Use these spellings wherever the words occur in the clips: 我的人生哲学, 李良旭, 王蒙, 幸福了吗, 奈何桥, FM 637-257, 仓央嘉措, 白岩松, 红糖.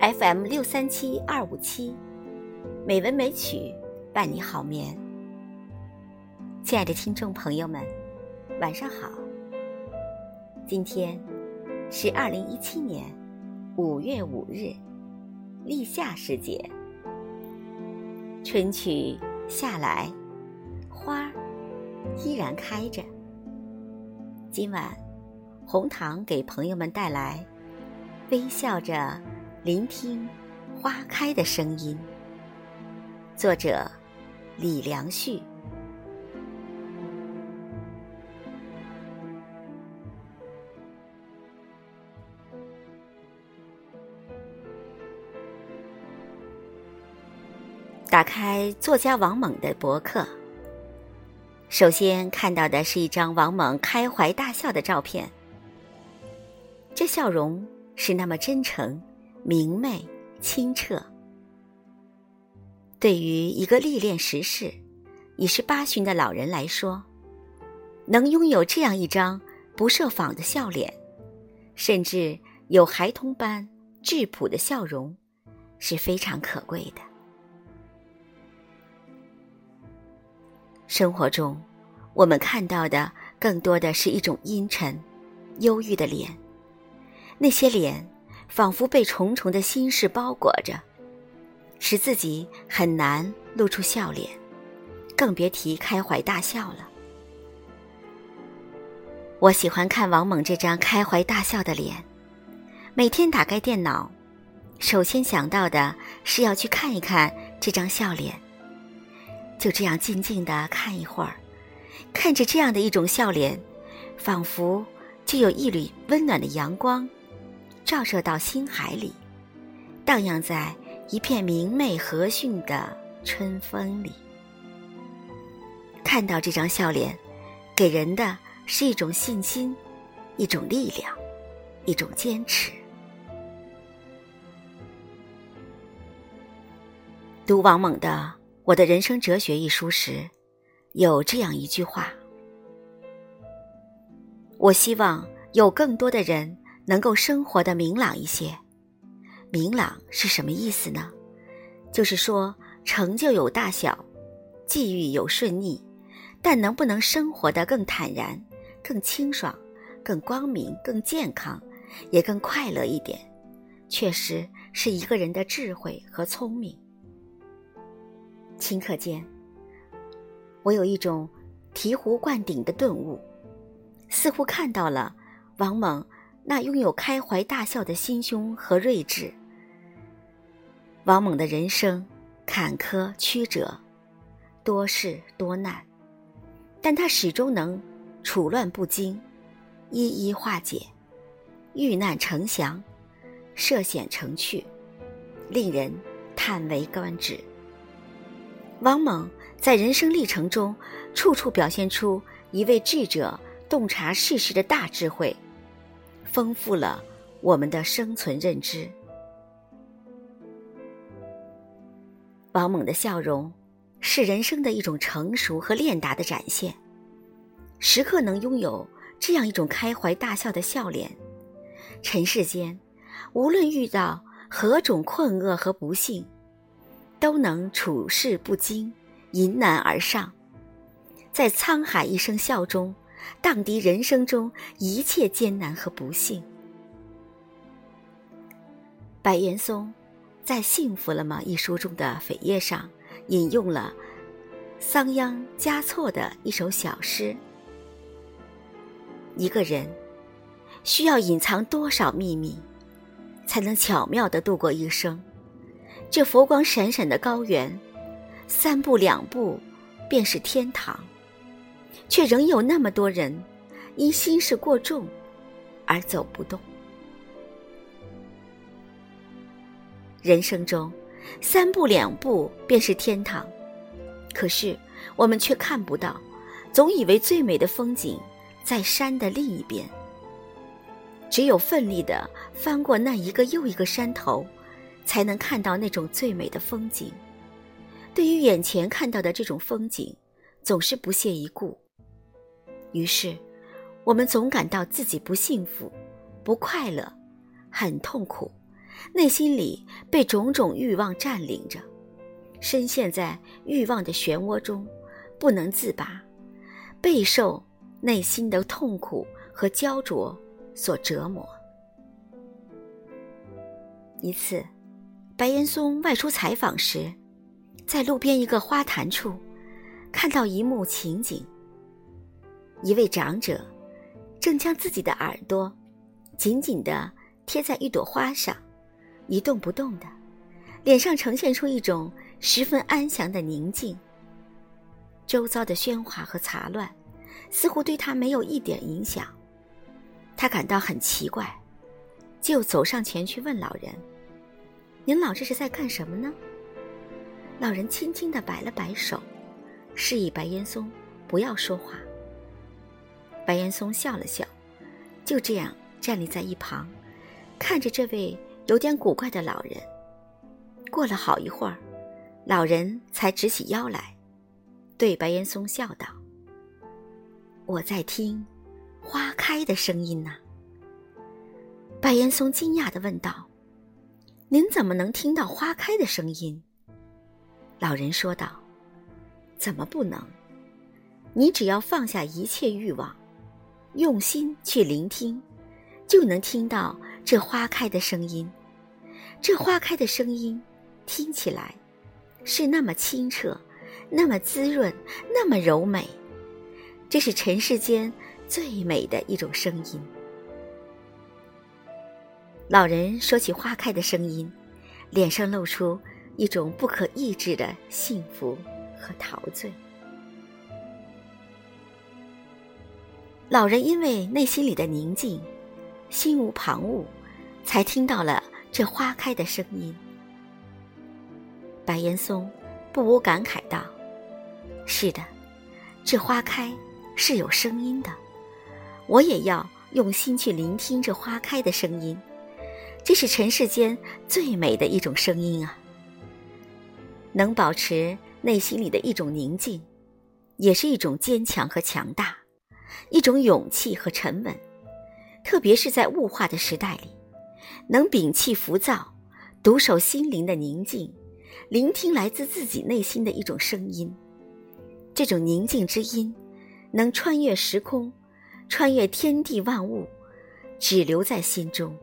FM 637-257，美文美曲伴你好眠。亲爱的听众朋友们，晚上好。今天是2017年5月5日，立夏时节。春去夏来，花依然开着。今晚红糖给朋友们带来微笑着聆听花开的声音，作者李良旭。打开作家王蒙的博客，首先看到的是一张王蒙开怀大笑的照片。这笑容是那么真诚、明媚、清澈。对于一个历练时事、已是80的老人来说，能拥有这样一张不设防的笑脸，甚至有孩童般质朴的笑容，是非常可贵的。生活中，我们看到的更多的是一种阴沉、忧郁的脸，那些脸仿佛被重重的心事包裹着，使自己很难露出笑脸，更别提开怀大笑了。我喜欢看王蒙这张开怀大笑的脸，每天打开电脑，首先想到的是要去看一看这张笑脸。就这样静静地看一会儿，看着这样的一种笑脸，仿佛就有一缕温暖的阳光照射到心海里，荡漾在一片明媚和煦的春风里。看到这张笑脸，给人的是一种信心，一种力量，一种坚持。读王蒙的《我的人生哲学》一书时，有这样一句话：我希望有更多的人能够生活的明朗一些。明朗是什么意思呢？就是说成就有大小，际遇有顺逆，但能不能生活的更坦然、更清爽、更光明、更健康，也更快乐一点，确实是一个人的智慧和聪明。顷刻间，我有一种醍醐灌顶的顿悟，似乎看到了王蒙那拥有开怀大笑的心胸和睿智。王蒙的人生坎坷曲折，多事多难，但他始终能处乱不惊，一一化解，遇难成祥，涉险成趣，令人叹为观止。王蒙在人生历程中处处表现出一位智者洞察世事的大智慧，丰富了我们的生存认知。王蒙的笑容是人生的一种成熟和练达的展现，时刻能拥有这样一种开怀大笑的笑脸，尘世间无论遇到何种困厄和不幸，都能处事不惊，迎难而上，在沧海一声笑中荡涤人生中一切艰难和不幸。白岩松在《幸福了吗》一书中的扉页上引用了仓央嘉措的一首小诗：一个人需要隐藏多少秘密，才能巧妙地度过一生？这佛光闪闪的高原，三步两步便是天堂，却仍有那么多人因心事过重而走不动。人生中三步两步便是天堂，可是我们却看不到，总以为最美的风景在山的另一边。只有奋力地翻过那一个又一个山头，才能看到那种最美的风景。对于眼前看到的这种风景，总是不屑一顾，于是我们总感到自己不幸福、不快乐，很痛苦，内心里被种种欲望占领着，深陷在欲望的漩涡中，不能自拔，备受内心的痛苦和焦灼所折磨。一次，白岩松外出采访时，在路边一个花坛处，看到一幕情景：一位长者正将自己的耳朵紧紧地贴在一朵花上，一动不动的，脸上呈现出一种十分安详的宁静。周遭的喧哗和杂乱似乎对他没有一点影响，他感到很奇怪，就走上前去问老人：“您老这是在干什么呢？”老人轻轻地摆了摆手，示意白岩松不要说话。白岩松笑了笑，就这样站立在一旁，看着这位有点古怪的老人。过了好一会儿，老人才直起腰来，对白岩松笑道：“我在听花开的声音啊。”白岩松惊讶地问道：“您怎么能听到花开的声音？”老人说道：“怎么不能？你只要放下一切欲望，用心去聆听，就能听到这花开的声音。这花开的声音听起来是那么清澈，那么滋润，那么柔美，这是尘世间最美的一种声音。”老人说起花开的声音，脸上露出一种不可抑制的幸福和陶醉。老人因为内心里的宁静，心无旁骛，才听到了这花开的声音。白岩松不无感慨道：“是的，这花开是有声音的，我也要用心去聆听这花开的声音，这是尘世间最美的一种声音啊。”能保持内心里的一种宁静，也是一种坚强和强大，一种勇气和沉稳。特别是在物化的时代里，能摒弃浮躁，独守心灵的宁静，聆听来自自己内心的一种声音。这种宁静之音能穿越时空，穿越天地万物，只留在心中。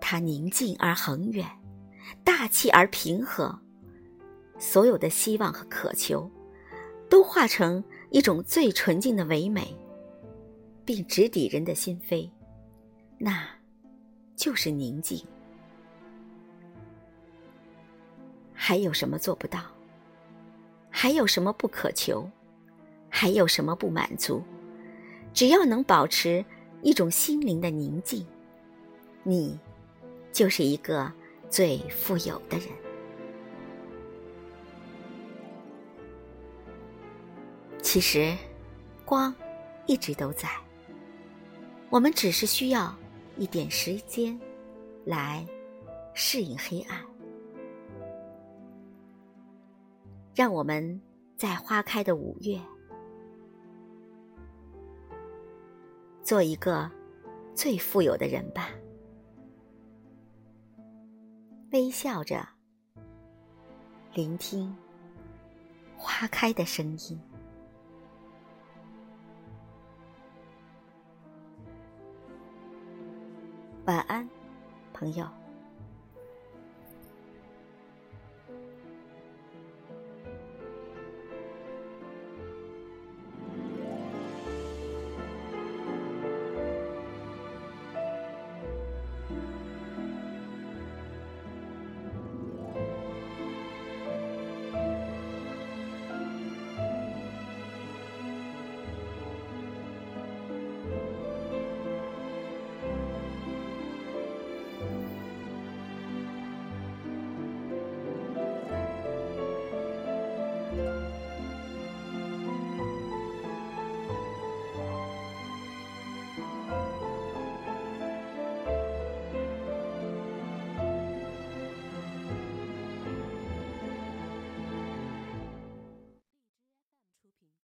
它宁静而恒远，大气而平和，所有的希望和渴求都化成一种最纯净的唯美，并直抵人的心扉，那就是宁静。还有什么做不到？还有什么不渴求？还有什么不满足？只要能保持一种心灵的宁静，你就是一个最富有的人。其实，光一直都在，我们只是需要一点时间来适应黑暗。让我们在花开的五月，做一个最富有的人吧。微笑着聆听花开的声音。晚安，朋友。